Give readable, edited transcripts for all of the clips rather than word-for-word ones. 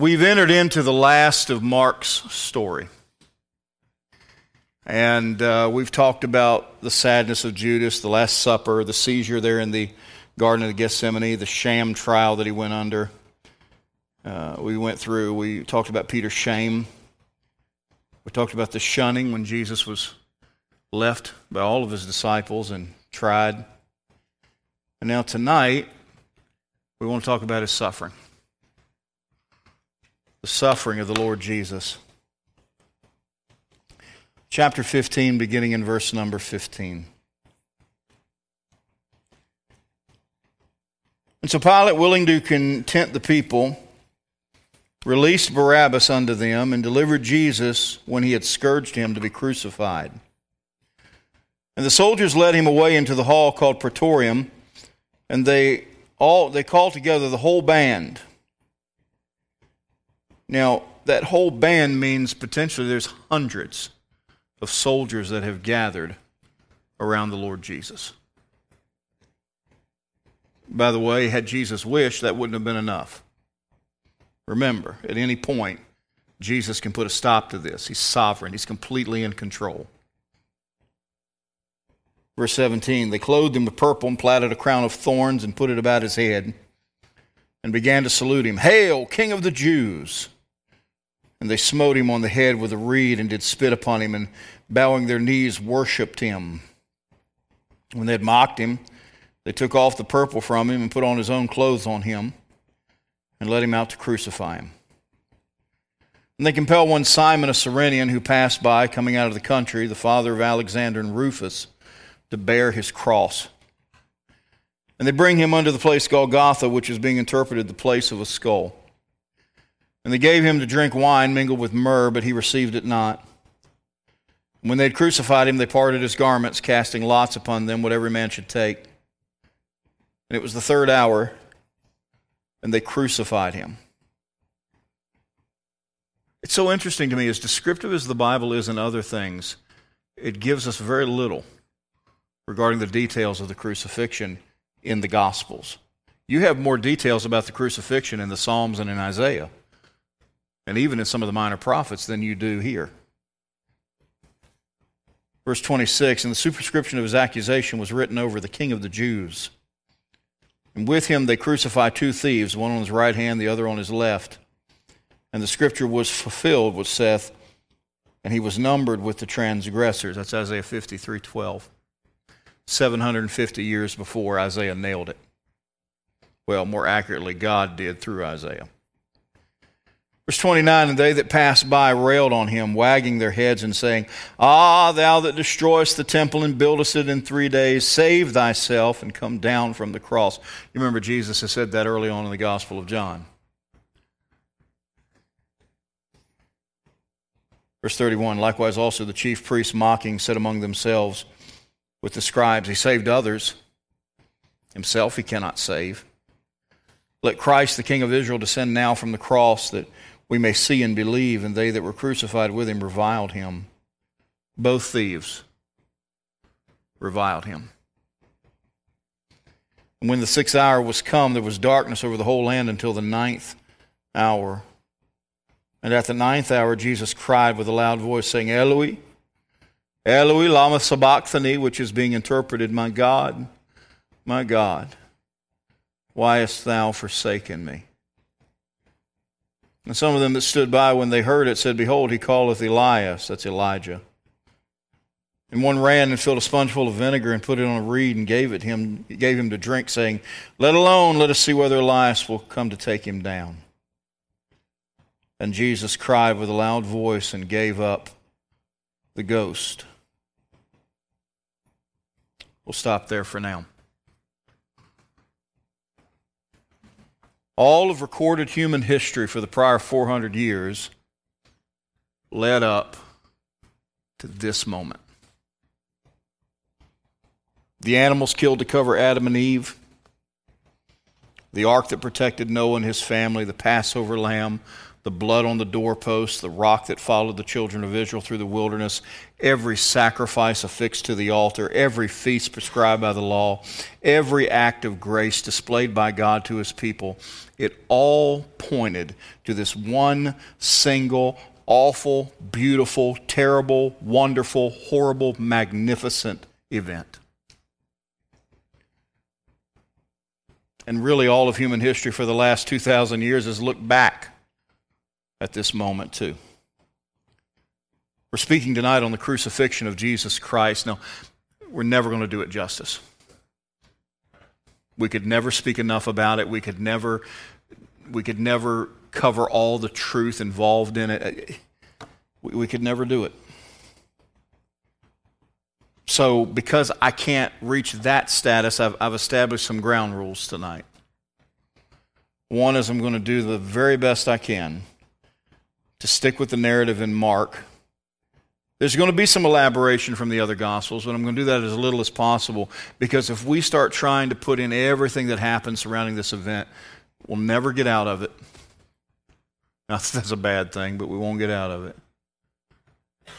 We've entered into the last of Mark's story. And we've talked about the sadness of Judas, the Last Supper, the seizure there in the Garden of Gethsemane, the sham trial that he went under. We talked about Peter's shame. We talked about the shunning when Jesus was left by all of his disciples and tried. And now tonight, we want to talk about his suffering. The suffering of the Lord Jesus. Chapter 15, beginning in verse number 15. And so Pilate, willing to content the people, released Barabbas unto them, and delivered Jesus, when he had scourged him, to be crucified. And the soldiers led him away into the hall called Praetorium, and they called together the whole band. Now, that whole band means potentially there's hundreds of soldiers that have gathered around the Lord Jesus. By the way, had Jesus wished, that wouldn't have been enough. Remember, at any point, Jesus can put a stop to this. He's sovereign. He's completely in control. Verse 17, they clothed him with purple and platted a crown of thorns and put it about his head and began to salute him. Hail, King of the Jews! And they smote him on the head with a reed and did spit upon him and bowing their knees worshipped him. When they had mocked him, they took off the purple from him and put on his own clothes on him, and led him out to crucify him. And they compelled one Simon, a Cyrenian, who passed by, coming out of the country, the father of Alexander and Rufus, to bear his cross. And they bring him unto the place Golgotha, which is being interpreted the place of a skull. And they gave him to drink wine mingled with myrrh, but he received it not. And when they had crucified him, they parted his garments, casting lots upon them, what every man should take. And it was the third hour, and they crucified him. It's so interesting to me, as descriptive as the Bible is in other things, it gives us very little regarding the details of the crucifixion in the Gospels. You have more details about the crucifixion in the Psalms and in Isaiah, and even in some of the minor prophets than you do here. Verse 26, and the superscription of his accusation was written over the King of the Jews. And with him they crucify two thieves, one on his right hand, the other on his left. And the scripture was fulfilled, which saith, and he was numbered with the transgressors. That's Isaiah 53:12. 750 years before, Isaiah nailed it. Well, more accurately, God did through Isaiah. Verse 29, and they that passed by railed on him, wagging their heads and saying, Ah, thou that destroyest the temple and buildest it in 3 days, save thyself and come down from the cross. You remember Jesus has said that early on in the Gospel of John. Verse 31, likewise also the chief priests mocking said among themselves with the scribes, He saved others, himself he cannot save. Let Christ the King of Israel descend now from the cross that we may see and believe, and they that were crucified with him reviled him. Both thieves reviled him. And when the sixth hour was come, there was darkness over the whole land until the ninth hour. And at the ninth hour, Jesus cried with a loud voice, saying, Eloi, Eloi, lama sabachthani, which is being interpreted, my God, why hast thou forsaken me? And some of them that stood by when they heard it said, Behold, he calleth Elias, that's Elijah. And one ran and filled a sponge full of vinegar and put it on a reed and gave him to drink, saying, Let alone, let us see whether Elias will come to take him down. And Jesus cried with a loud voice and gave up the ghost. We'll stop there for now. All of recorded human history for the prior 400 years led up to this moment. The animals killed to cover Adam and Eve, the ark that protected Noah and his family, the Passover lamb, the blood on the doorposts, the rock that followed the children of Israel through the wilderness, every sacrifice affixed to the altar, every feast prescribed by the law, every act of grace displayed by God to his people, it all pointed to this one single, awful, beautiful, terrible, wonderful, horrible, magnificent event. And really all of human history for the last 2,000 years has looked back at this moment too. We're speaking tonight on the crucifixion of Jesus Christ. Now, we're never going to do it justice. We could never speak enough about it. We could never cover all the truth involved in it. We could never do it. So because I can't reach that status, I've established some ground rules tonight. One is I'm going to do the very best I can to stick with the narrative in Mark. There's going to be some elaboration from the other Gospels, but I'm going to do that as little as possible, because if we start trying to put in everything that happened surrounding this event, we'll never get out of it. Not that that's a bad thing, but we won't get out of it.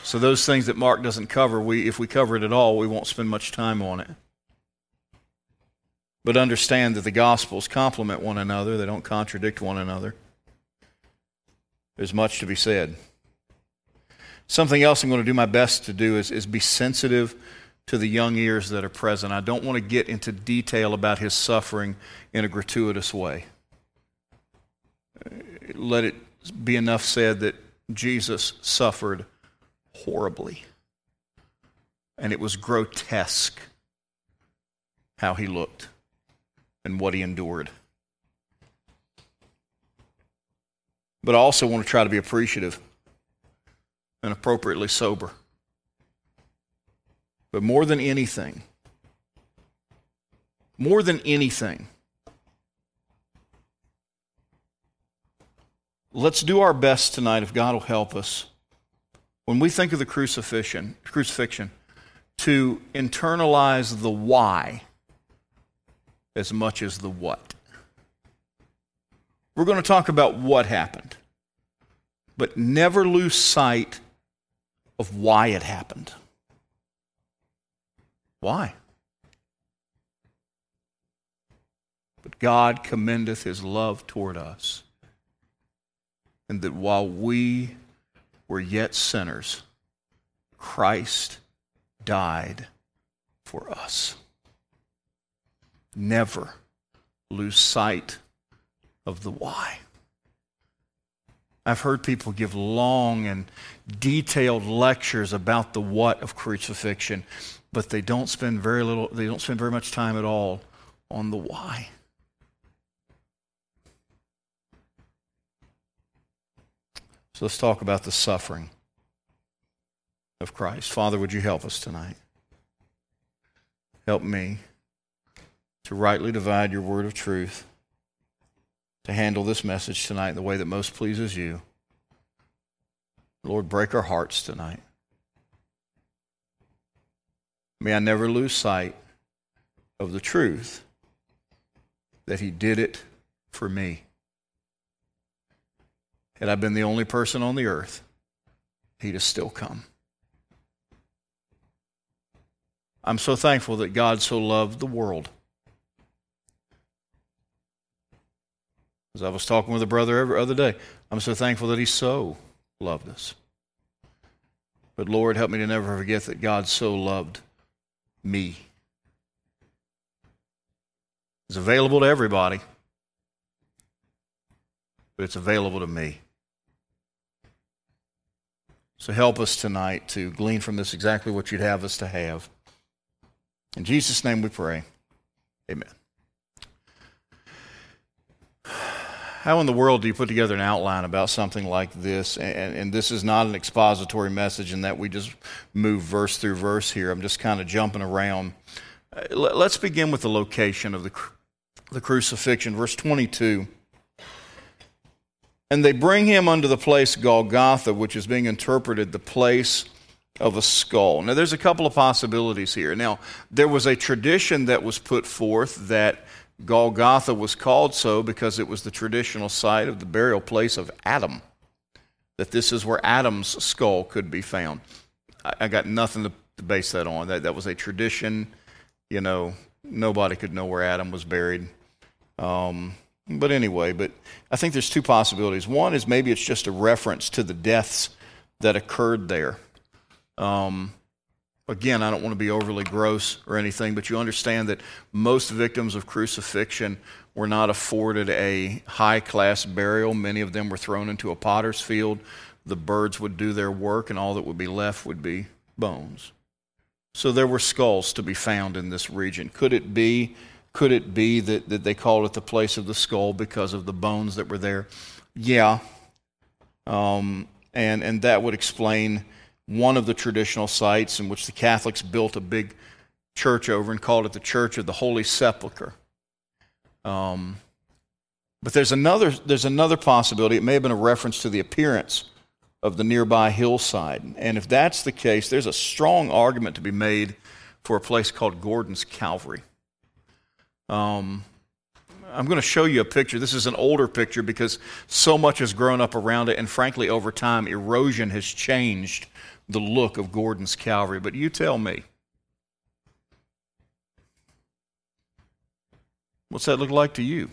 So those things that Mark doesn't cover, if we cover it at all, we won't spend much time on it. But understand that the Gospels complement one another. They don't contradict one another. There's much to be said. Something else I'm going to do my best to do is be sensitive to the young ears that are present. I don't want to get into detail about his suffering in a gratuitous way. Let it be enough said that Jesus suffered horribly. And it was grotesque how he looked and what he endured. But I also want to try to be appreciative and appropriately sober. But more than anything, let's do our best tonight, if God will help us, when we think of the crucifixion, to internalize the why as much as the what. We're going to talk about what happened, but never lose sight of why it happened. Why? But God commendeth his love toward us, and that while we were yet sinners, Christ died for us. Never lose sight of the why. I've heard people give long and detailed lectures about the what of crucifixion, but they don't spend very much time at all on the why. Let's talk about the suffering of Christ. Father, would you help us tonight? Help me to rightly divide your word of truth, to handle this message tonight in the way that most pleases you. Lord, break our hearts tonight. May I never lose sight of the truth that he did it for me. Had I been the only person on the earth, he'd have still come. I'm so thankful that God so loved the world. As I was talking with a brother every other day, I'm so thankful that he so loved us. But Lord, help me to never forget that God so loved me. It's available to everybody, but it's available to me. So help us tonight to glean from this exactly what you'd have us to have. In Jesus' name we pray. Amen. How in the world do you put together an outline about something like this? And this is not an expository message in that we just move verse through verse here. I'm just kind of jumping around. Let's begin with the location of the crucifixion. Verse 22. And they bring him unto the place Golgotha, which is being interpreted the place of a skull. Now, there's a couple of possibilities here. Now, there was a tradition that was put forth that Golgotha was called so because it was the traditional site of the burial place of Adam. that this is where Adam's skull could be found. I got nothing to base that on. That was a tradition. You know, nobody could know where Adam was buried. But anyway, but I think there's two possibilities. One is maybe it's just a reference to the deaths that occurred there. Again, I don't want to be overly gross or anything, but you understand that most victims of crucifixion were not afforded a high-class burial. Many of them were thrown into a potter's field. The birds would do their work, and all that would be left would be bones. So there were skulls to be found in this region. Could it be that they called it the place of the skull because of the bones that were there? Yeah. And that would explain one of the traditional sites in which the Catholics built a big church over and called it the Church of the Holy Sepulchre. But there's another possibility. It may have been a reference to the appearance of the nearby hillside. And if that's the case, there's a strong argument to be made for a place called Gordon's Calvary. I'm going to show you a picture. This is an older picture because so much has grown up around it, and frankly, over time, erosion has changed the look of Gordon's Calvary. But you tell me. What's that look like to you?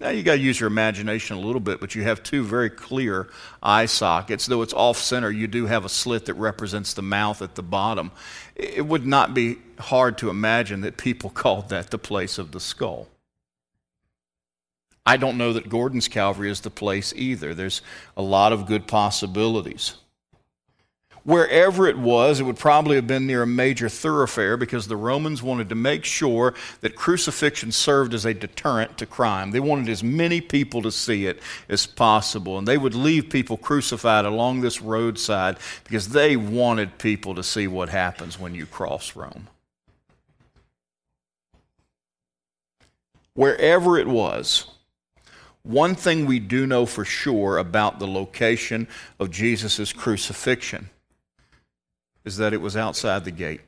Now, you got to use your imagination a little bit, but you have two very clear eye sockets. Though it's off-center, you do have a slit that represents the mouth at the bottom. It would not be hard to imagine that people called that the place of the skull. I don't know that Gordon's Calvary is the place either. There's a lot of good possibilities. Wherever it was, it would probably have been near a major thoroughfare because the Romans wanted to make sure that crucifixion served as a deterrent to crime. They wanted as many people to see it as possible, and they would leave people crucified along this roadside because they wanted people to see what happens when you cross Rome. Wherever it was, one thing we do know for sure about the location of Jesus' crucifixion is that it was outside the gate.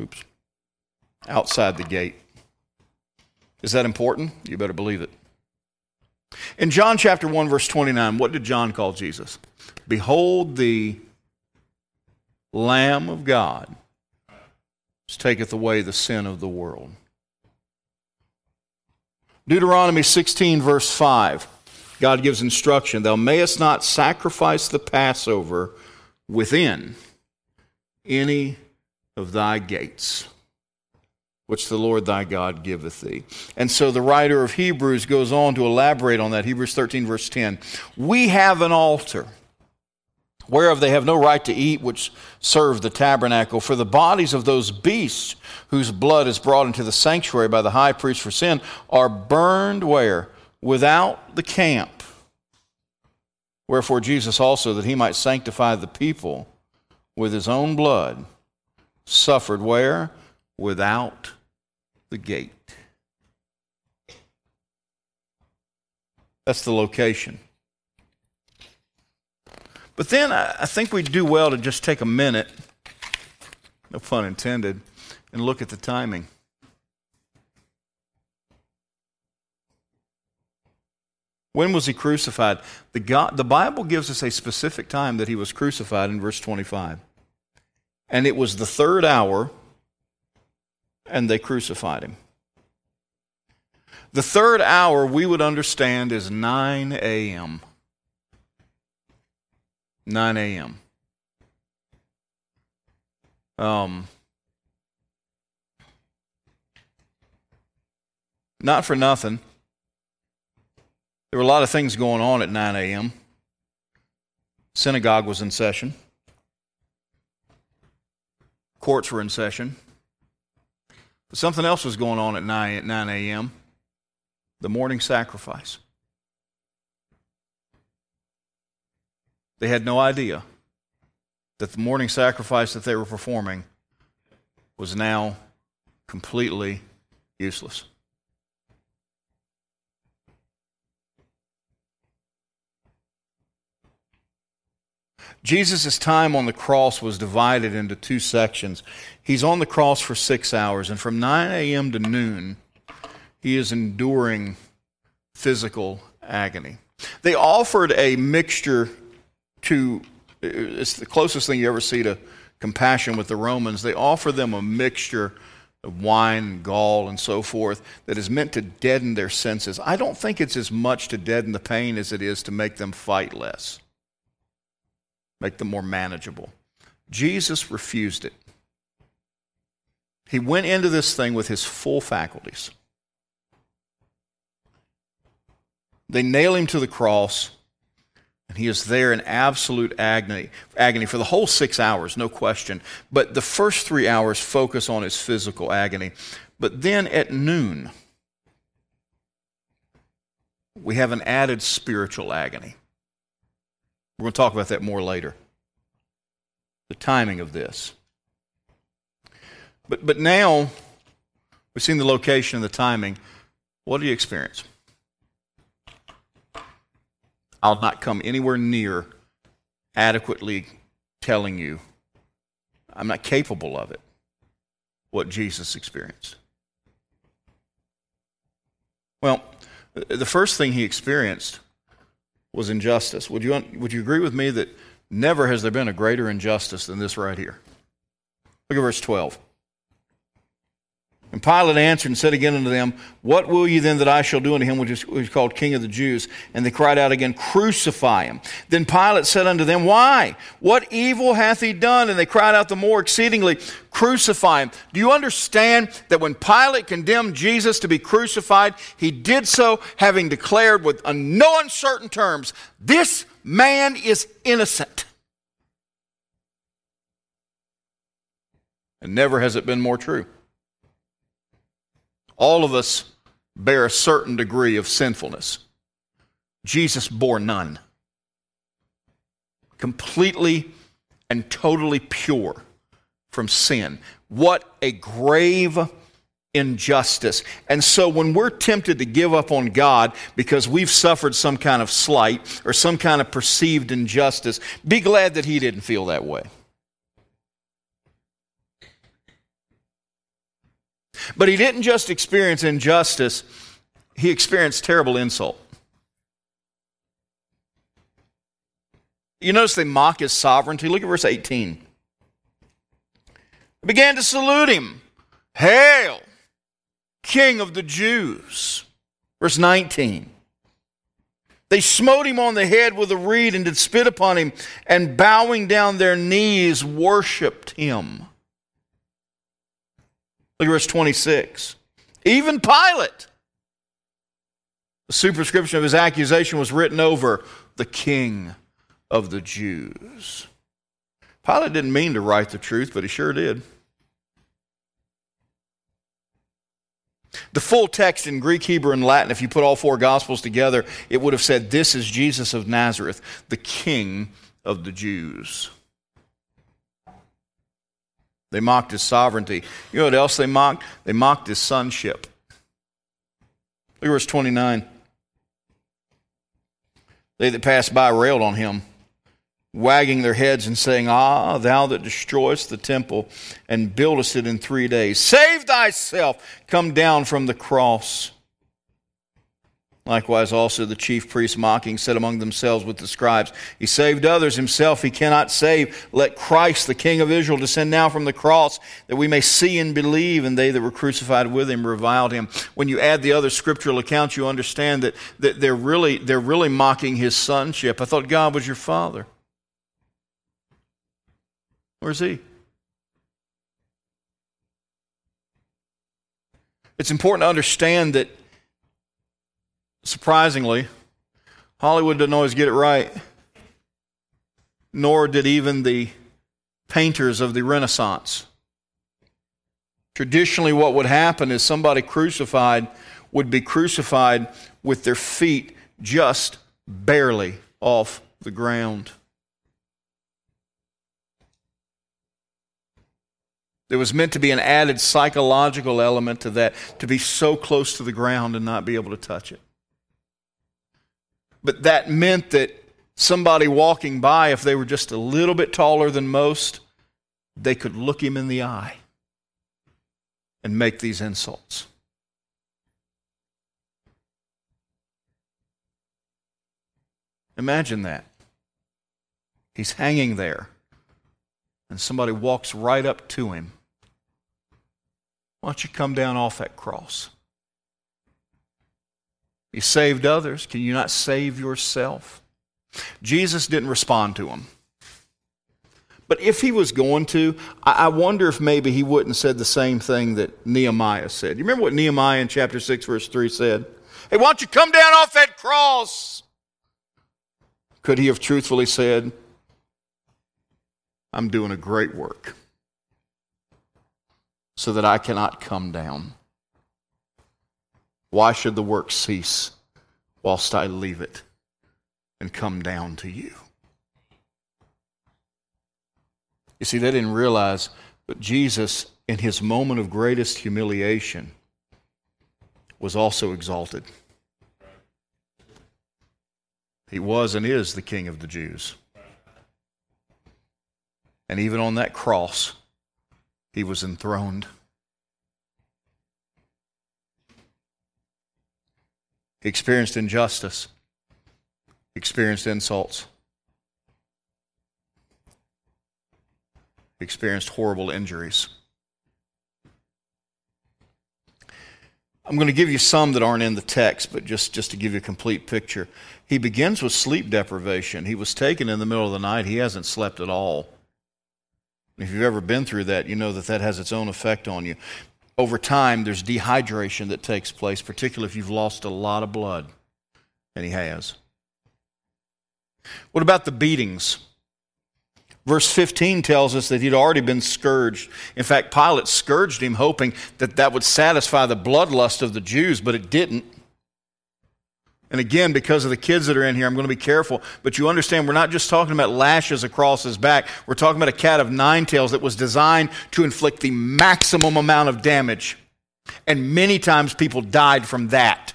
Oops. Outside the gate. Is that important? You better believe it. In John chapter 1, verse 29, what did John call Jesus? Behold the Lamb of God, which taketh away the sin of the world. Deuteronomy 16, verse 5. God gives instruction, thou mayest not sacrifice the Passover within any of thy gates, which the Lord thy God giveth thee. And so the writer of Hebrews goes on to elaborate on that. Hebrews 13, verse 10. We have an altar, whereof they have no right to eat, which serve the tabernacle. For the bodies of those beasts whose blood is brought into the sanctuary by the high priest for sin are burned where? Without the camp. Wherefore Jesus also, that he might sanctify the people with his own blood, suffered where? Without the gate. That's the location. But then I think we do well to just take a minute, no pun intended, and look at the timing. When was he crucified? The Bible gives us a specific time that he was crucified in verse 25. And it was the third hour, and they crucified him. The third hour, we would understand, is 9 a.m. 9 a.m. Not for nothing. There were a lot of things going on at 9 a.m. Synagogue was in session. Courts were in session. But something else was going on at 9 a.m. The morning sacrifice. They had no idea that the morning sacrifice that they were performing was now completely useless. Jesus' time on the cross was divided into two sections. He's on the cross for 6 hours, and from 9 a.m. to noon, he is enduring physical agony. They offered a mixture to, it's the closest thing you ever see to compassion with the Romans. They offer them a mixture of wine, gall, and so forth that is meant to deaden their senses. I don't think it's as much to deaden the pain as it is to make them fight less, make them more manageable. Jesus refused it. He went into this thing with his full faculties. They nail him to the cross, and he is there in absolute agony for the whole 6 hours, no question. But the first 3 hours focus on his physical agony. But then at noon, we have an added spiritual agony. We're going to talk about that more later, the timing of this. But now, we've seen the location and the timing. What do you experience? I'll not come anywhere near adequately telling you. I'm not capable of it, what Jesus experienced. Well, the first thing he experienced was injustice. Would you agree with me that never has there been a greater injustice than this right here? Look at verse 12. And Pilate answered and said again unto them, What will ye then that I shall do unto him which is called King of the Jews? And they cried out again, Crucify him. Then Pilate said unto them, Why? What evil hath he done? And they cried out the more exceedingly, Crucify him. Do you understand that when Pilate condemned Jesus to be crucified, he did so having declared with no uncertain terms, This man is innocent. And never has it been more true. All of us bear a certain degree of sinfulness. Jesus bore none. Completely and totally pure from sin. What a grave injustice. And so when we're tempted to give up on God because we've suffered some kind of slight or some kind of perceived injustice, be glad that he didn't feel that way. But he didn't just experience injustice, he experienced terrible insult. You notice they mock his sovereignty. Look at verse 18. They began to salute him. Hail, King of the Jews. Verse 19. They smote him on the head with a reed and did spit upon him, and bowing down their knees, worshipped him. Look at verse 26. Even Pilate, the superscription of his accusation was written over the King of the Jews. Pilate didn't mean to write the truth, but he sure did. The full text in Greek, Hebrew, and Latin, if you put all four Gospels together, it would have said, This is Jesus of Nazareth, the King of the Jews. They mocked his sovereignty. You know what else they mocked? They mocked his sonship. Look at verse 29. They that passed by railed on him, wagging their heads and saying, Ah, thou that destroyest the temple and buildest it in 3 days, save thyself, come down from the cross. Likewise also the chief priests mocking said among themselves with the scribes, He saved others, himself he cannot save. Let Christ, the King of Israel, descend now from the cross, that we may see and believe. And they that were crucified with him reviled him. When you add the other scriptural accounts, you understand that they're really mocking his sonship. I thought God was your father. Where's he? It's important to understand that, surprisingly, Hollywood didn't always get it right, nor did even the painters of the Renaissance. Traditionally, what would happen is somebody crucified would be crucified with their feet just barely off the ground. There was meant to be an added psychological element to that, to be so close to the ground and not be able to touch it. But that meant that somebody walking by, if they were just a little bit taller than most, they could look him in the eye and make these insults. Imagine that. He's hanging there, and somebody walks right up to him. Why don't you come down off that cross? You saved others. Can you not save yourself? Jesus didn't respond to him. But if he was going to, I wonder if maybe he wouldn't have said the same thing that Nehemiah said. You remember what Nehemiah in chapter 6, verse 3 said? Hey, why don't you come down off that cross? Could he have truthfully said, I'm doing a great work so that I cannot come down? Why should the work cease whilst I leave it and come down to you? You see, they didn't realize, but Jesus, in his moment of greatest humiliation, was also exalted. He was and is the King of the Jews. And even on that cross, he was enthroned. He experienced injustice, experienced insults, experienced horrible injuries. I'm going to give you some that aren't in the text, but just to give you a complete picture. He begins with sleep deprivation. He was taken in the middle of the night. He hasn't slept at all. If you've ever been through that, you know that that has its own effect on you. Over time, there's dehydration that takes place, particularly if you've lost a lot of blood, and he has. What about the beatings? Verse 15 tells us that he'd already been scourged. In fact, Pilate scourged him, hoping that that would satisfy the bloodlust of the Jews, but it didn't. And again, because of the kids that are in here, I'm going to be careful. But you understand, we're not just talking about lashes across his back. We're talking about a cat of nine tails that was designed to inflict the maximum amount of damage. And many times people died from that.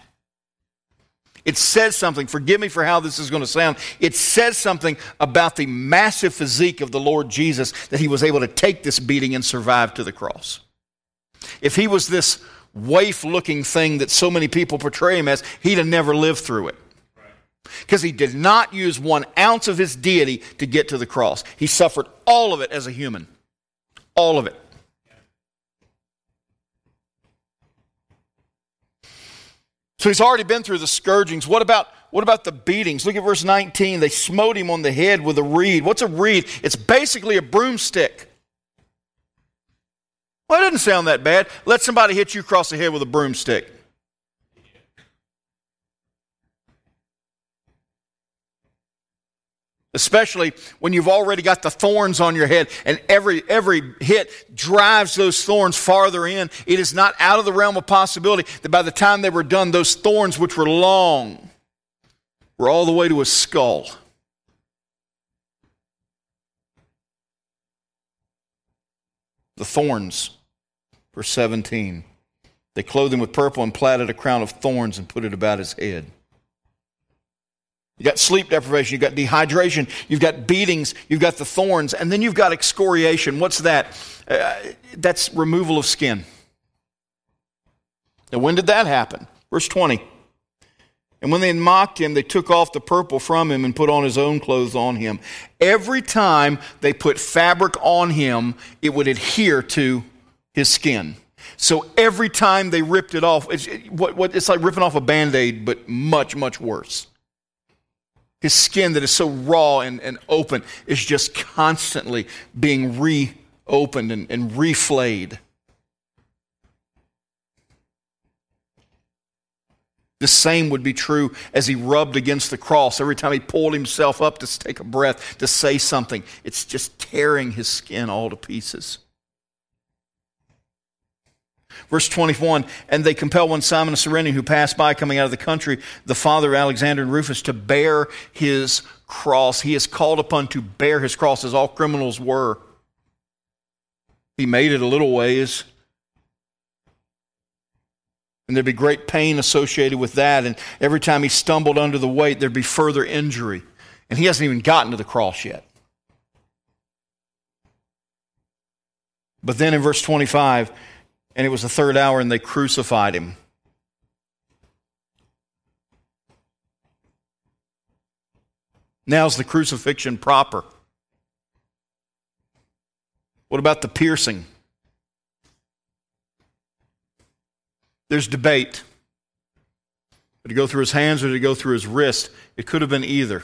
It says something. Forgive me for how this is going to sound. It says something about the massive physique of the Lord Jesus that he was able to take this beating and survive to the cross. If he was this waif-looking thing that so many people portray him as, he'd have never lived through it. Because he did not use 1 ounce of his deity to get to the cross. He suffered all of it as a human. All of it. So he's already been through the scourgings. What about the beatings? Look at verse 19. They smote him on the head with a reed. What's a reed? It's basically a broomstick. Well, it doesn't sound that bad. Let somebody hit you across the head with a broomstick. Especially when you've already got the thorns on your head, and every hit drives those thorns farther in. It is not out of the realm of possibility that by the time they were done, those thorns, which were long, were all the way to his skull. The thorns, verse 17. They clothed him with purple and platted a crown of thorns and put it about his head. You got sleep deprivation, you've got dehydration, you've got beatings, you've got the thorns, and then you've got excoriation. What's that? That's removal of skin. Now, when did that happen? Verse 20. And when they had mocked him, they took off the purple from him and put on his own clothes on him. Every time they put fabric on him, it would adhere to his skin. So every time they ripped it off, it's like ripping off a Band-Aid, but much, much worse. His skin that is so raw and open is just constantly being reopened and reflayed. The same would be true as he rubbed against the cross. Every time he pulled himself up to take a breath, to say something, it's just tearing his skin all to pieces. Verse 21, and they compel one Simon of Cyrene, who passed by coming out of the country, the father of Alexander and Rufus, to bear his cross. He is called upon to bear his cross, as all criminals were. He made it a little ways. And there'd be great pain associated with that. And every time he stumbled under the weight, there'd be further injury. And he hasn't even gotten to the cross yet. But then in verse 25, and it was the third hour, and they crucified him. Now's the crucifixion proper. What about the piercing? There's debate. Did it go through his hands or did it go through his wrist? It could have been either.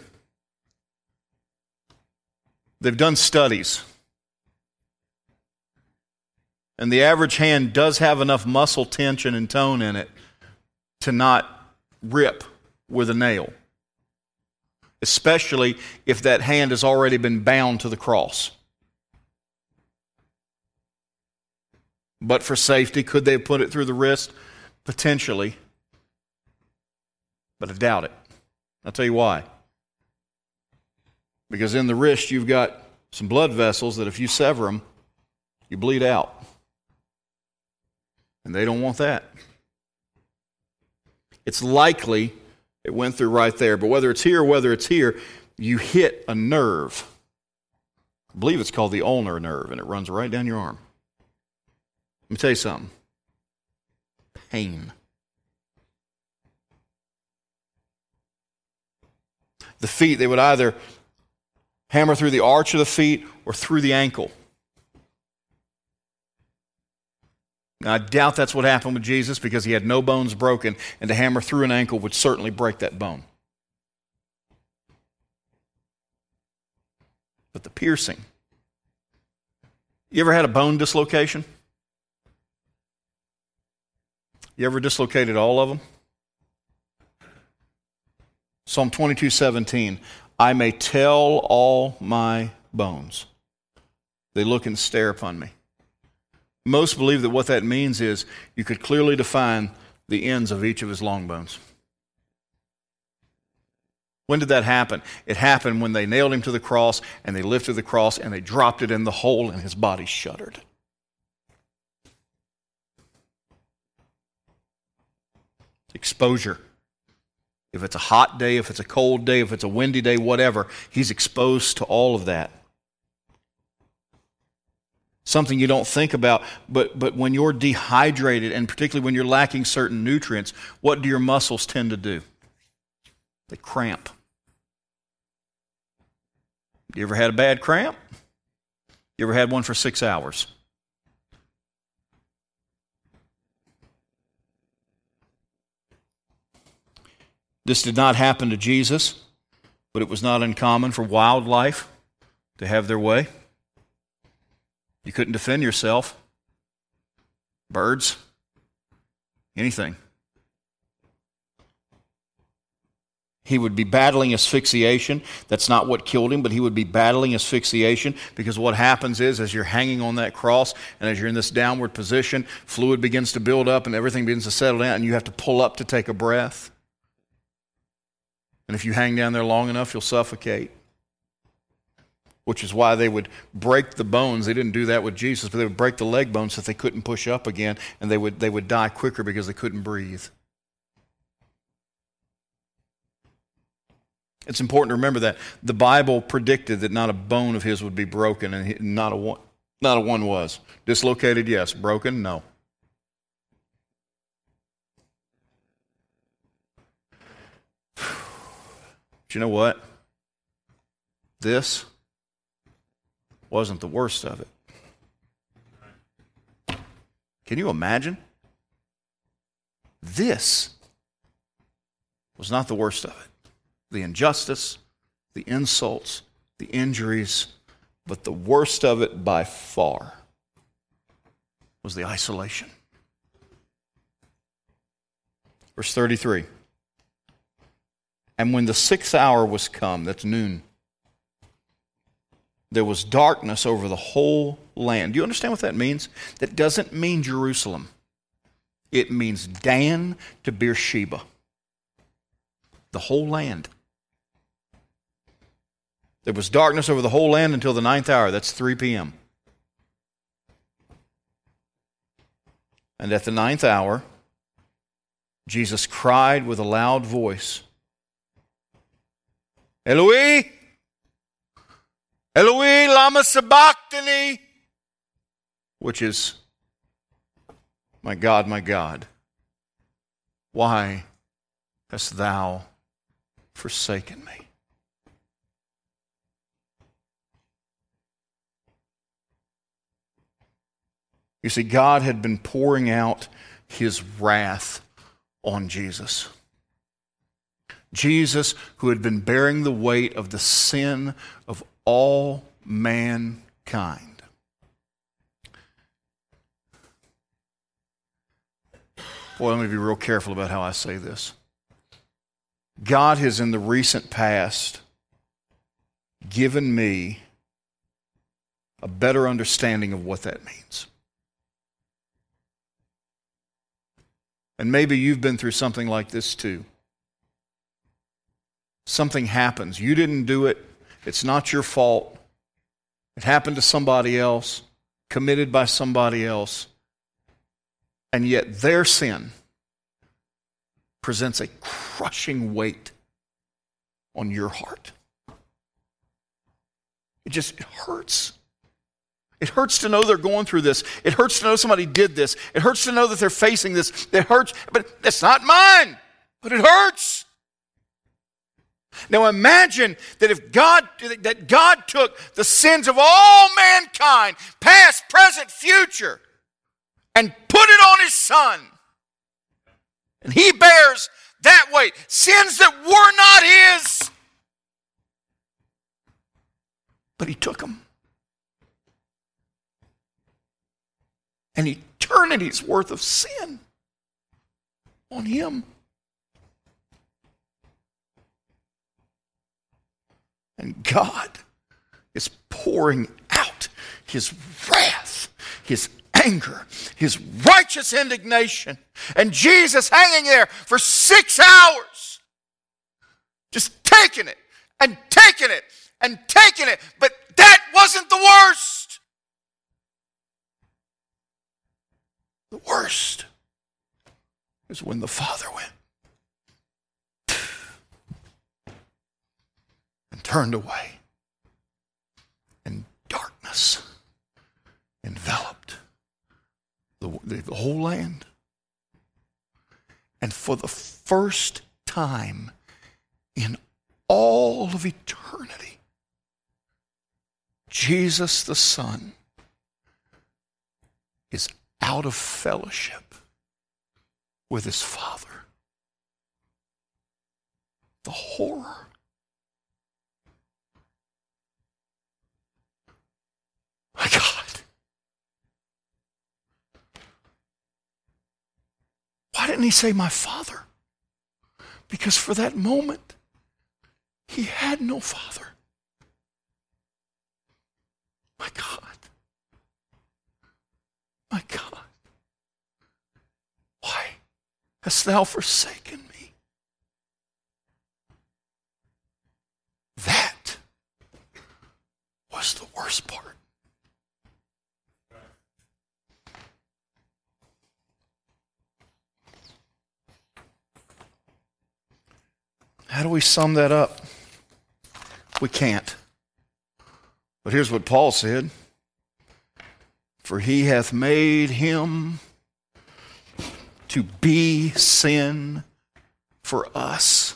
They've done studies. And the average hand does have enough muscle tension and tone in it to not rip with a nail, especially if that hand has already been bound to the cross. But for safety, could they have put it through the wrist? Potentially. But I doubt it. I'll tell you why. Because in the wrist, you've got some blood vessels that if you sever them, you bleed out. And they don't want that. It's likely it went through right there. But whether it's here or whether it's here, you hit a nerve. I believe it's called the ulnar nerve, and it runs right down your arm. Let me tell you something. Pain. The feet, they would either hammer through the arch of the feet or through the ankle. Now, I doubt that's what happened with Jesus because he had no bones broken, and to hammer through an ankle would certainly break that bone. But the piercing. You ever had a bone dislocation? You ever dislocated all of them? Psalm 22:17, I may tell all my bones. They look and stare upon me. Most believe that what that means is you could clearly define the ends of each of his long bones. When did that happen? It happened when they nailed him to the cross and they lifted the cross and they dropped it in the hole and his body shuddered. Exposure. If it's a hot day, if it's a cold day, if it's a windy day, whatever, he's exposed to all of that. Something you don't think about, but when you're dehydrated, and particularly when you're lacking certain nutrients, what do your muscles tend to do? They cramp. You ever had a bad cramp? You ever had one for 6 hours? This did not happen to Jesus, but it was not uncommon for wildlife to have their way. You couldn't defend yourself. Birds, anything. He would be battling asphyxiation. That's not what killed him, but he would be battling asphyxiation because what happens is as you're hanging on that cross and as you're in this downward position, fluid begins to build up and everything begins to settle down and you have to pull up to take a breath. And if you hang down there long enough, you'll suffocate, which is why they would break the bones. They didn't do that with Jesus, but they would break the leg bones so that they couldn't push up again, and they would die quicker because they couldn't breathe. It's important to remember that. The Bible predicted that not a bone of his would be broken, and not a one was. Dislocated, yes. Broken, no. You know what? This wasn't the worst of it. Can you imagine? This was not the worst of it. The injustice, the insults, the injuries, but the worst of it by far was the isolation. Verse 33. And when the sixth hour was come, that's noon, there was darkness over the whole land. Do you understand what that means? That doesn't mean Jerusalem. It means Dan to Beersheba. The whole land. There was darkness over the whole land until the ninth hour. That's 3 p.m. And at the ninth hour, Jesus cried with a loud voice, Eloi, Eloi, lama sabachthani, which is, my God, why hast thou forsaken me? You see, God had been pouring out his wrath on Jesus. Jesus, who had been bearing the weight of the sin of all mankind. Boy, let me be real careful about how I say this. God has, in the recent past, given me a better understanding of what that means. And maybe you've been through something like this too. Something happens. You didn't do it. It's not your fault. It happened to somebody else, committed by somebody else. And yet their sin presents a crushing weight on your heart. It hurts. It hurts to know they're going through this. It hurts to know somebody did this. It hurts to know that they're facing this. It hurts, but it's not mine, but it hurts. Now imagine that if God took the sins of all mankind, past, present, future, and put it on his son. And he bears that weight. Sins that were not his. But he took them. An eternity's worth of sin on him. And God is pouring out his wrath, his anger, his righteous indignation, and Jesus hanging there for 6 hours, just taking it and taking it and taking it. But that wasn't the worst. The worst is when the Father went and turned away, and darkness enveloped the whole land. And for the first time in all of eternity, Jesus the Son is out of fellowship with his Father. The horror. My God. Why didn't he say, my Father? Because for that moment, he had no father. My God. My God. Why hast thou forsaken me? That was the worst part. How do we sum that up? We can't. But here's what Paul said. For he hath made him to be sin for us,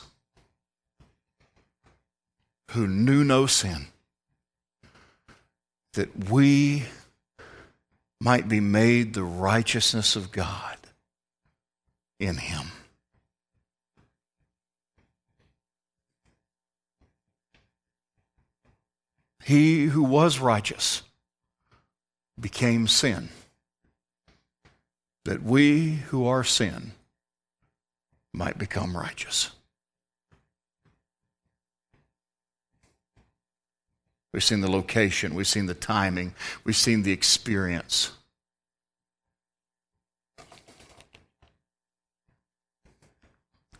who knew no sin, that we might be made the righteousness of God in him. He who was righteous became sin, that we who are sin might become righteous. We've seen the location, we've seen the timing, we've seen the experience.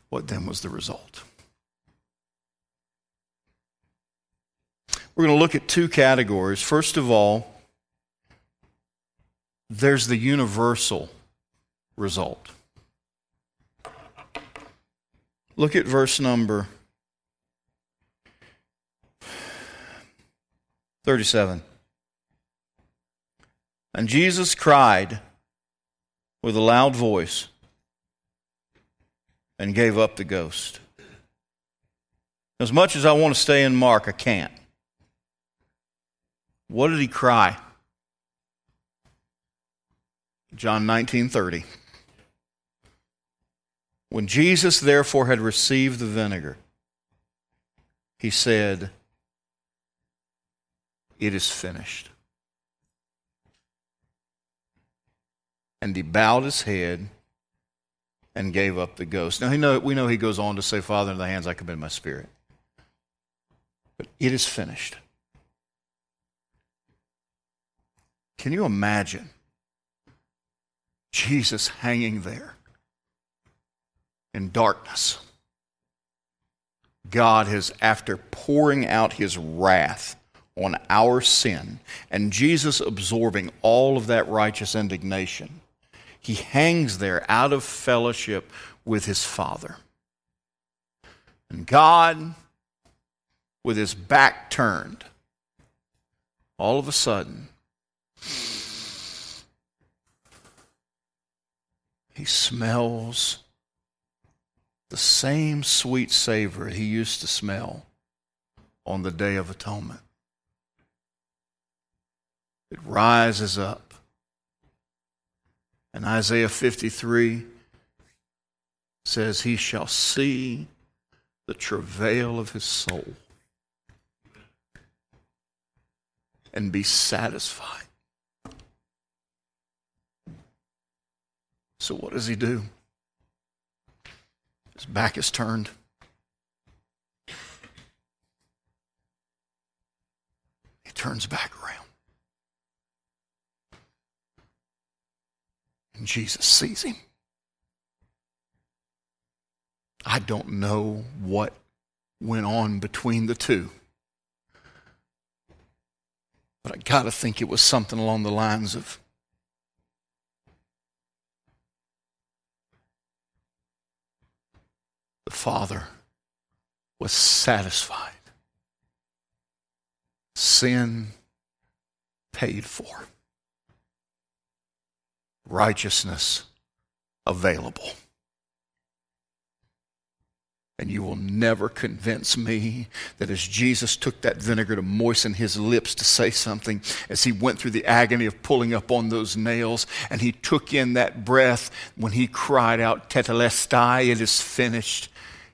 What then was the result? We're going to look at two categories. First of all, there's the universal result. Look at verse number 37. And Jesus cried with a loud voice and gave up the ghost. As much as I want to stay in Mark, I can't. What did he cry? John 19:30. When Jesus therefore had received the vinegar, he said, "It is finished." And he bowed his head and gave up the ghost. Now we know he goes on to say, "Father, in thy hands I commend my spirit." But it is finished. Can you imagine Jesus hanging there in darkness? God is after pouring out his wrath on our sin, and Jesus absorbing all of that righteous indignation. He hangs there out of fellowship with his Father. And God, with his back turned, all of a sudden, he smells the same sweet savor he used to smell on the Day of Atonement. It rises up. And Isaiah 53 says, "He shall see the travail of his soul and be satisfied." So what does he do? His back is turned. He turns back around. And Jesus sees him. I don't know what went on between the two, but I gotta think it was something along the lines of, the Father was satisfied. Sin paid for. Righteousness available. And you will never convince me that as Jesus took that vinegar to moisten his lips to say something, as he went through the agony of pulling up on those nails, and he took in that breath when he cried out, "Tetelestai, it is finished,"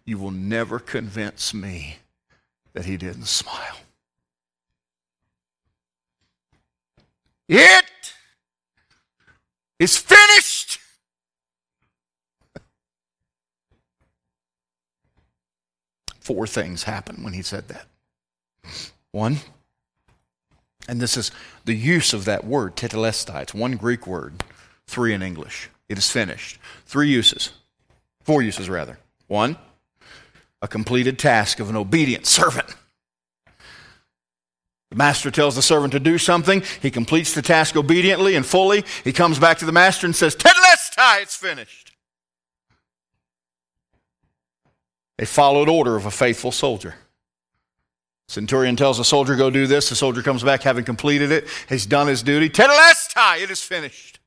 you will never convince me that he didn't smile. It is finished. Four things happened when he said that. One, and this is the use of that word, tetelestai. It's one Greek word, three in English. It is finished. Four uses. One, a completed task of an obedient servant. The master tells the servant to do something. He completes the task obediently and fully. He comes back to the master and says, "Tetelestai, it's finished." A followed order of a faithful soldier. Centurion tells a soldier, "Go do this." The soldier comes back having completed it. He's done his duty. Tetelestai, it is finished.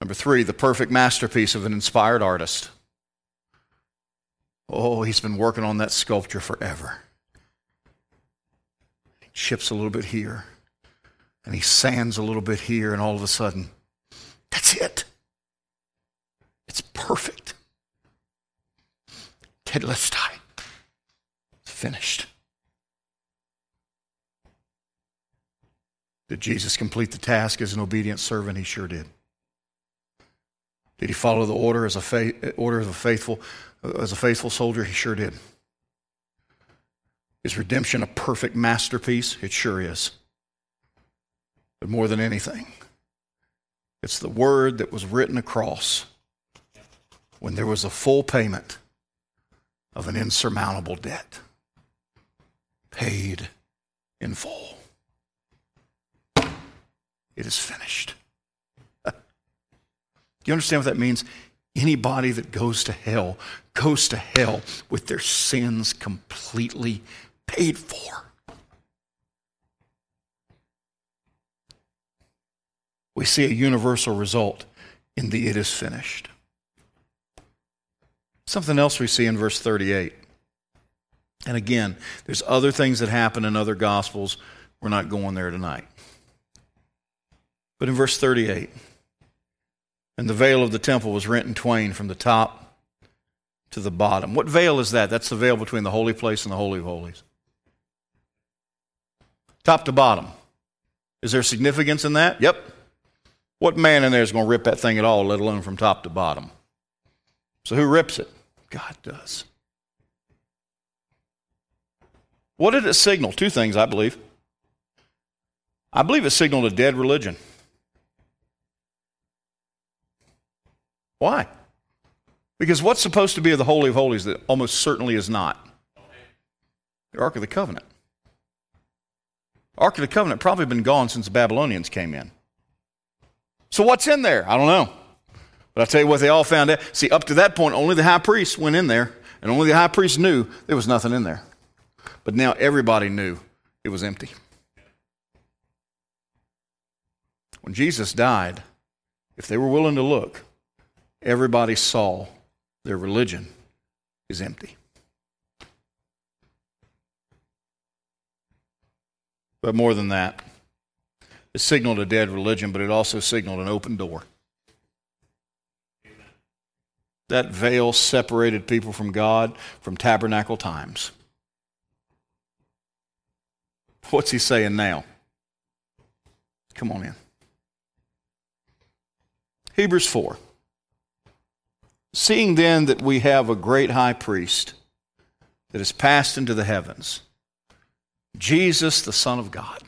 Number three, the perfect masterpiece of an inspired artist. Oh, he's been working on that sculpture forever. He chips a little bit here, and he sands a little bit here, and all of a sudden, that's it. It's perfect. Tetelestai. It's finished. Did Jesus complete the task as an obedient servant? He sure did. Did he follow the order as a faithful soldier? He sure did. Is redemption a perfect masterpiece? It sure is. But more than anything, it's the word that was written across when there was a full payment of an insurmountable debt, paid in full. It is finished. Do you understand what that means? Anybody that goes to hell with their sins completely paid for. We see a universal result in the "it is finished." Something else we see in verse 38. And again, there's other things that happen in other Gospels. We're not going there tonight. But in verse 38, and the veil of the temple was rent in twain from the top to the bottom. What veil is that? That's the veil between the holy place and the Holy of Holies. Top to bottom. Is there significance in that? Yep. What man in there is going to rip that thing at all, let alone from top to bottom? So who rips it? God does. What did it signal? Two things, I believe. I believe it signaled a dead religion. Why? Because what's supposed to be the Holy of Holies that almost certainly is not? The Ark of the Covenant. Ark of the Covenant probably been gone since the Babylonians came in. So what's in there? I don't know. But I'll tell you what they all found out. See, up to that point, only the high priest went in there, and only the high priest knew there was nothing in there. But now everybody knew it was empty. When Jesus died, if they were willing to look, everybody saw their religion is empty. But more than that, it signaled a dead religion, but it also signaled an open door. That veil separated people from God from tabernacle times. What's he saying now? Come on in. Hebrews 4. Seeing then that we have a great high priest that has passed into the heavens, Jesus, the Son of God.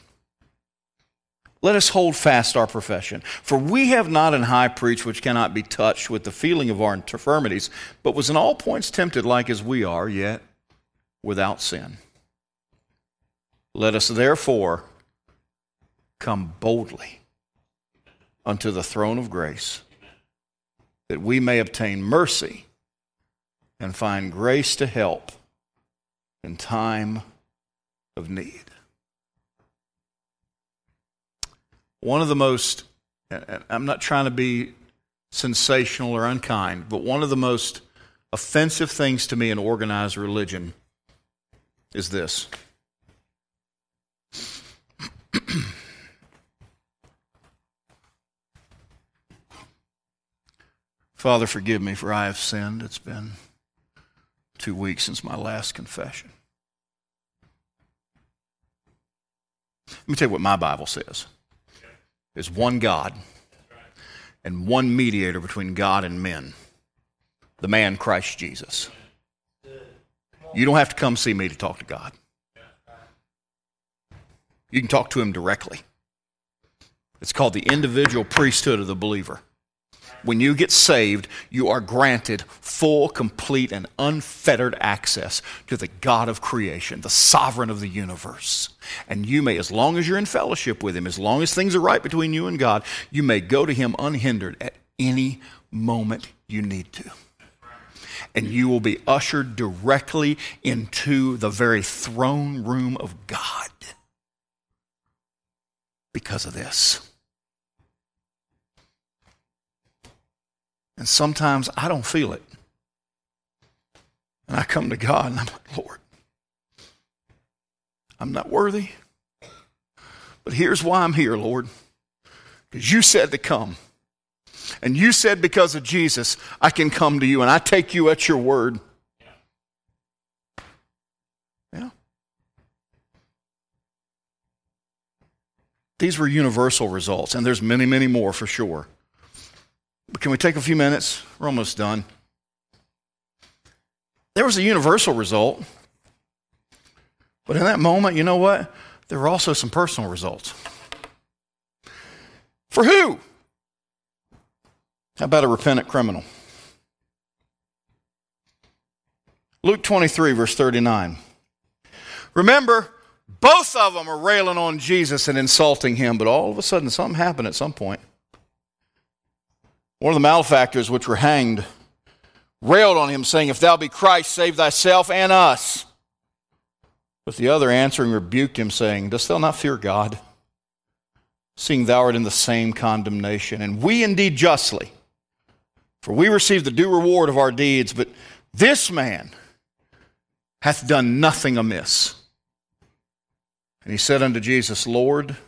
Let us hold fast our profession. For we have not an high priest which cannot be touched with the feeling of our infirmities, but was in all points tempted like as we are, yet without sin. Let us therefore come boldly unto the throne of grace, that we may obtain mercy and find grace to help in time of need. One of the most, and I'm not trying to be sensational or unkind, but one of the most offensive things to me in organized religion is this. Father, forgive me, for I have sinned. It's been 2 weeks since my last confession. Let me tell you what my Bible says. There's one God and one mediator between God and men, the man Christ Jesus. You don't have to come see me to talk to God. You can talk to him directly. It's called the individual priesthood of the believer. When you get saved, you are granted full, complete, and unfettered access to the God of creation, the sovereign of the universe. And you may, as long as you're in fellowship with him, as long as things are right between you and God, you may go to him unhindered at any moment you need to. And you will be ushered directly into the very throne room of God because of this. And sometimes I don't feel it. And I come to God and I'm like, Lord, I'm not worthy. But here's why I'm here, Lord. Because you said to come. And you said because of Jesus, I can come to you. And I take you at your word. Yeah. These were universal results. And there's many, many more for sure. But can we take a few minutes? We're almost done. There was a universal result. But in that moment, you know what? There were also some personal results. For who? How about a repentant criminal? Luke 23, verse 39. Remember, both of them are railing on Jesus and insulting him, but all of a sudden something happened at some point. One of the malefactors which were hanged railed on him, saying, If thou be Christ, save thyself and us. But the other answering rebuked him, saying, Dost thou not fear God, seeing thou art in the same condemnation? And we indeed justly, for we receive the due reward of our deeds, but this man hath done nothing amiss. And he said unto Jesus, Lord,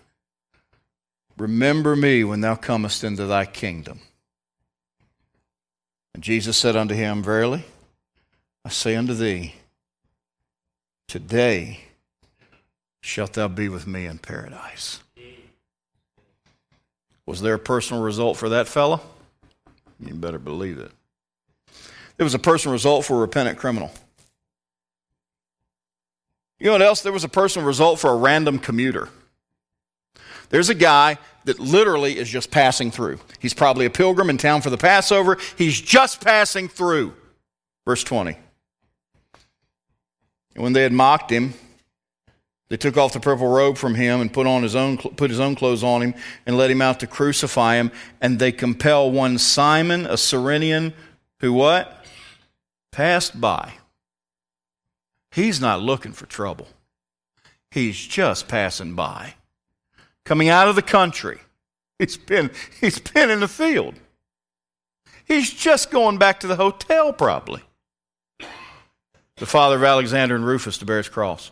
Remember me when thou comest into thy kingdom. And Jesus said unto him, Verily, I say unto thee, today shalt thou be with me in paradise. Was there a personal result for that fellow? You better believe it. There was a personal result for a repentant criminal. You know what else? There was a personal result for a random commuter. There's a guy that literally is just passing through. He's probably a pilgrim in town for the Passover. He's just passing through. Verse 20. And when they had mocked him, they took off the purple robe from him and put his own clothes on him and led him out to crucify him. And they compel one Simon, a Cyrenian, who what? Passed by. He's not looking for trouble. He's just passing by. Coming out of the country. He's been in the field. He's just going back to the hotel probably. The father of Alexander and Rufus to bear his cross.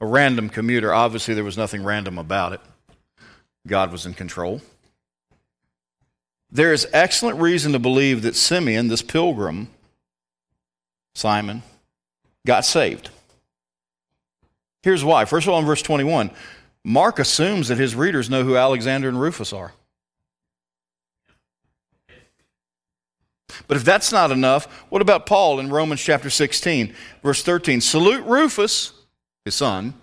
A random commuter. Obviously there was nothing random about it. God was in control. There is excellent reason to believe that Simeon, this pilgrim, Simon, got saved. Here's why. First of all, in verse 21, Mark assumes that his readers know who Alexander and Rufus are. But if that's not enough, what about Paul in Romans chapter 16, verse 13? Salute Rufus, his son,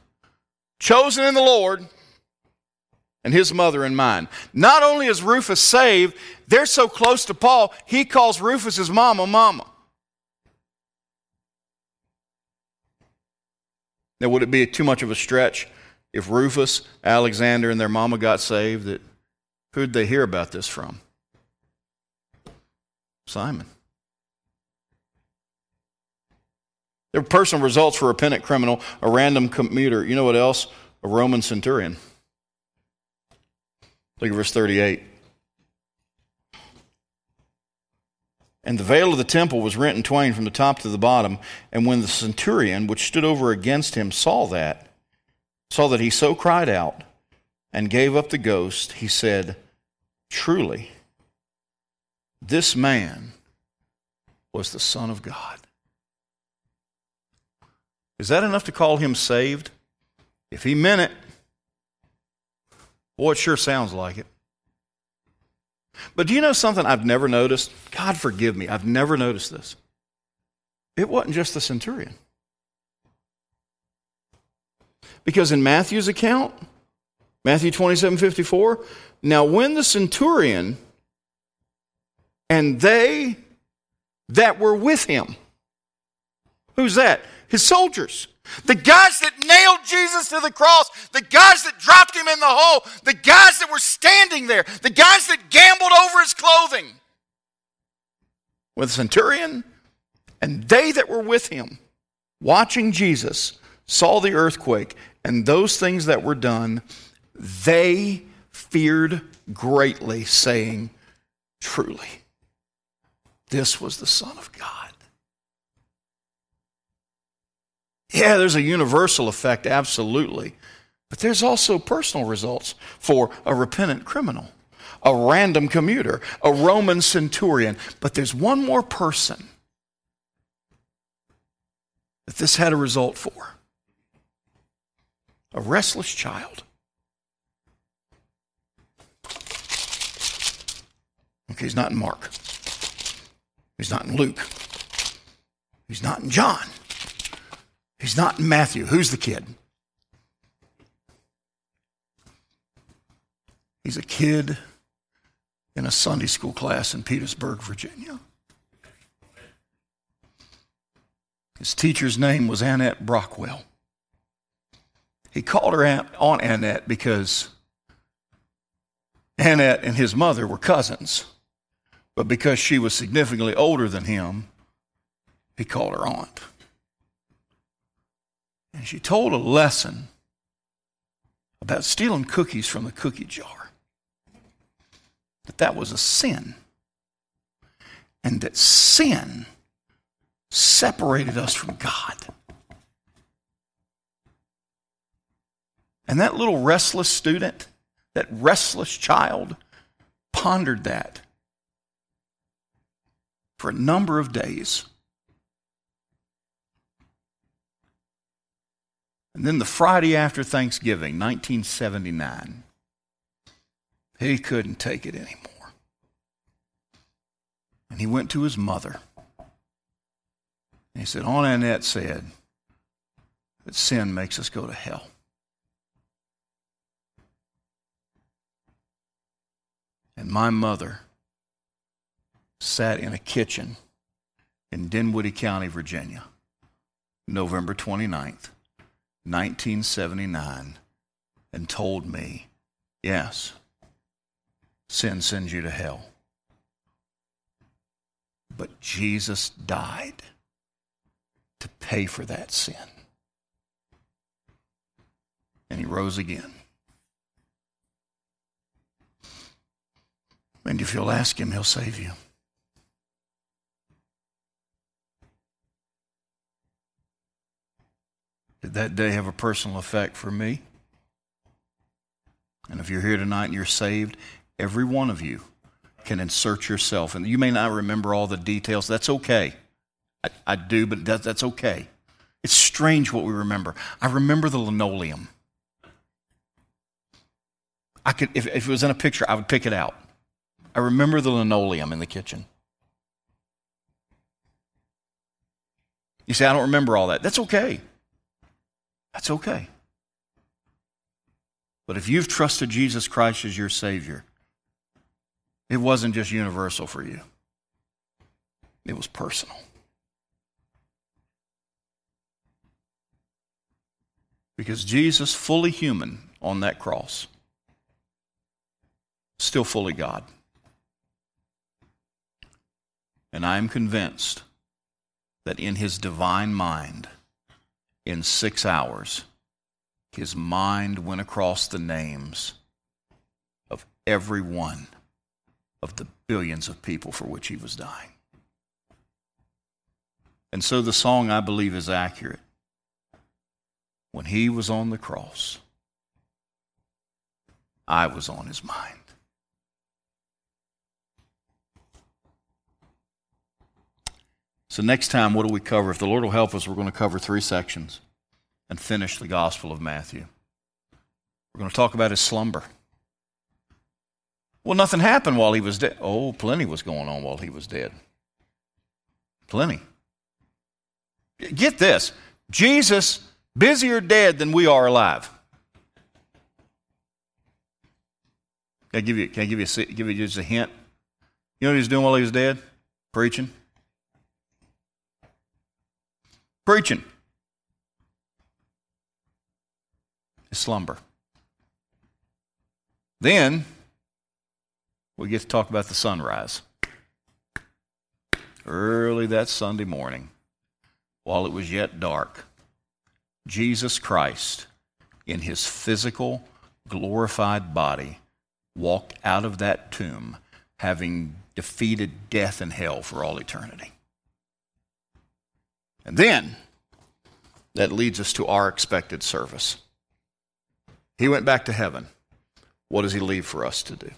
chosen in the Lord, and his mother and mine. Not only is Rufus saved, they're so close to Paul, he calls Rufus's mama, mama. Now, would it be too much of a stretch if Rufus, Alexander, and their mama got saved? That who'd they hear about this from? Simon. There were personal results for a repentant criminal, a random commuter. You know what else? A Roman centurion. Look at verse 38. And the veil of the temple was rent in twain from the top to the bottom. And when the centurion, which stood over against him, saw that he so cried out and gave up the ghost, he said, Truly, this man was the Son of God. Is that enough to call him saved? If he meant it, boy, it sure sounds like it. But do you know something I've never noticed? God forgive me, I've never noticed this. It wasn't just the centurion. Because in Matthew's account, Matthew 27:54, now when the centurion and they that were with him, who's that? His soldiers. The guys that nailed Jesus to the cross, the guys that dropped him in the hole, the guys that were standing there, the guys that gambled over his clothing. With the centurion and they that were with him, watching Jesus, saw the earthquake and those things that were done, they feared greatly, saying, Truly, this was the Son of God. Yeah, there's a universal effect, absolutely. But there's also personal results for a repentant criminal, a random commuter, a Roman centurion. But there's one more person that this had a result for. A restless child. Okay, he's not in Mark. He's not in Luke. He's not in John. He's not in Matthew. Who's the kid? He's a kid in a Sunday school class in Petersburg, Virginia. His teacher's name was Annette Brockwell. He called her Aunt Annette because Annette and his mother were cousins. But because she was significantly older than him, he called her Aunt. And she told a lesson about stealing cookies from the cookie jar. That was a sin. And that sin separated us from God. And that little restless student, that restless child, pondered that for a number of days. And then the Friday after Thanksgiving, 1979, he couldn't take it anymore. And he went to his mother. And he said, Aunt Annette said that sin makes us go to hell. And my mother sat in a kitchen in Dinwiddie County, Virginia, November 29th, 1979, and told me, yes, sin sends you to hell. But Jesus died to pay for that sin. And he rose again. And if you'll ask him, he'll save you. Did that day have a personal effect for me? And if you're here tonight and you're saved, every one of you can insert yourself. And you may not remember all the details. That's okay. I do, but that's okay. It's strange what we remember. I remember the linoleum. I could, if it was in a picture, I would pick it out. I remember the linoleum in the kitchen. You say, I don't remember all that. That's okay. That's okay. But if you've trusted Jesus Christ as your Savior, it wasn't just universal for you. It was personal. Because Jesus, fully human on that cross, still fully God. And I am convinced that in his divine mind, in 6 hours, his mind went across the names of every one of the billions of people for which he was dying. And so the song, I believe, is accurate. When he was on the cross, I was on his mind. So next time, what do we cover? If the Lord will help us, we're going to cover 3 sections and finish the Gospel of Matthew. We're going to talk about his slumber. Well, nothing happened while he was dead. Oh, plenty was going on while he was dead. Plenty. Get this. Jesus, busier dead than we are alive. Can I give you just a hint? You know what he was doing while he was dead? Preaching. His slumber. Then we get to talk about the sunrise. Early that Sunday morning, while it was yet dark, Jesus Christ, in his physical, glorified body, walked out of that tomb, having defeated death and hell for all eternity. And then, that leads us to our expected service. He went back to heaven. What does he leave for us to do?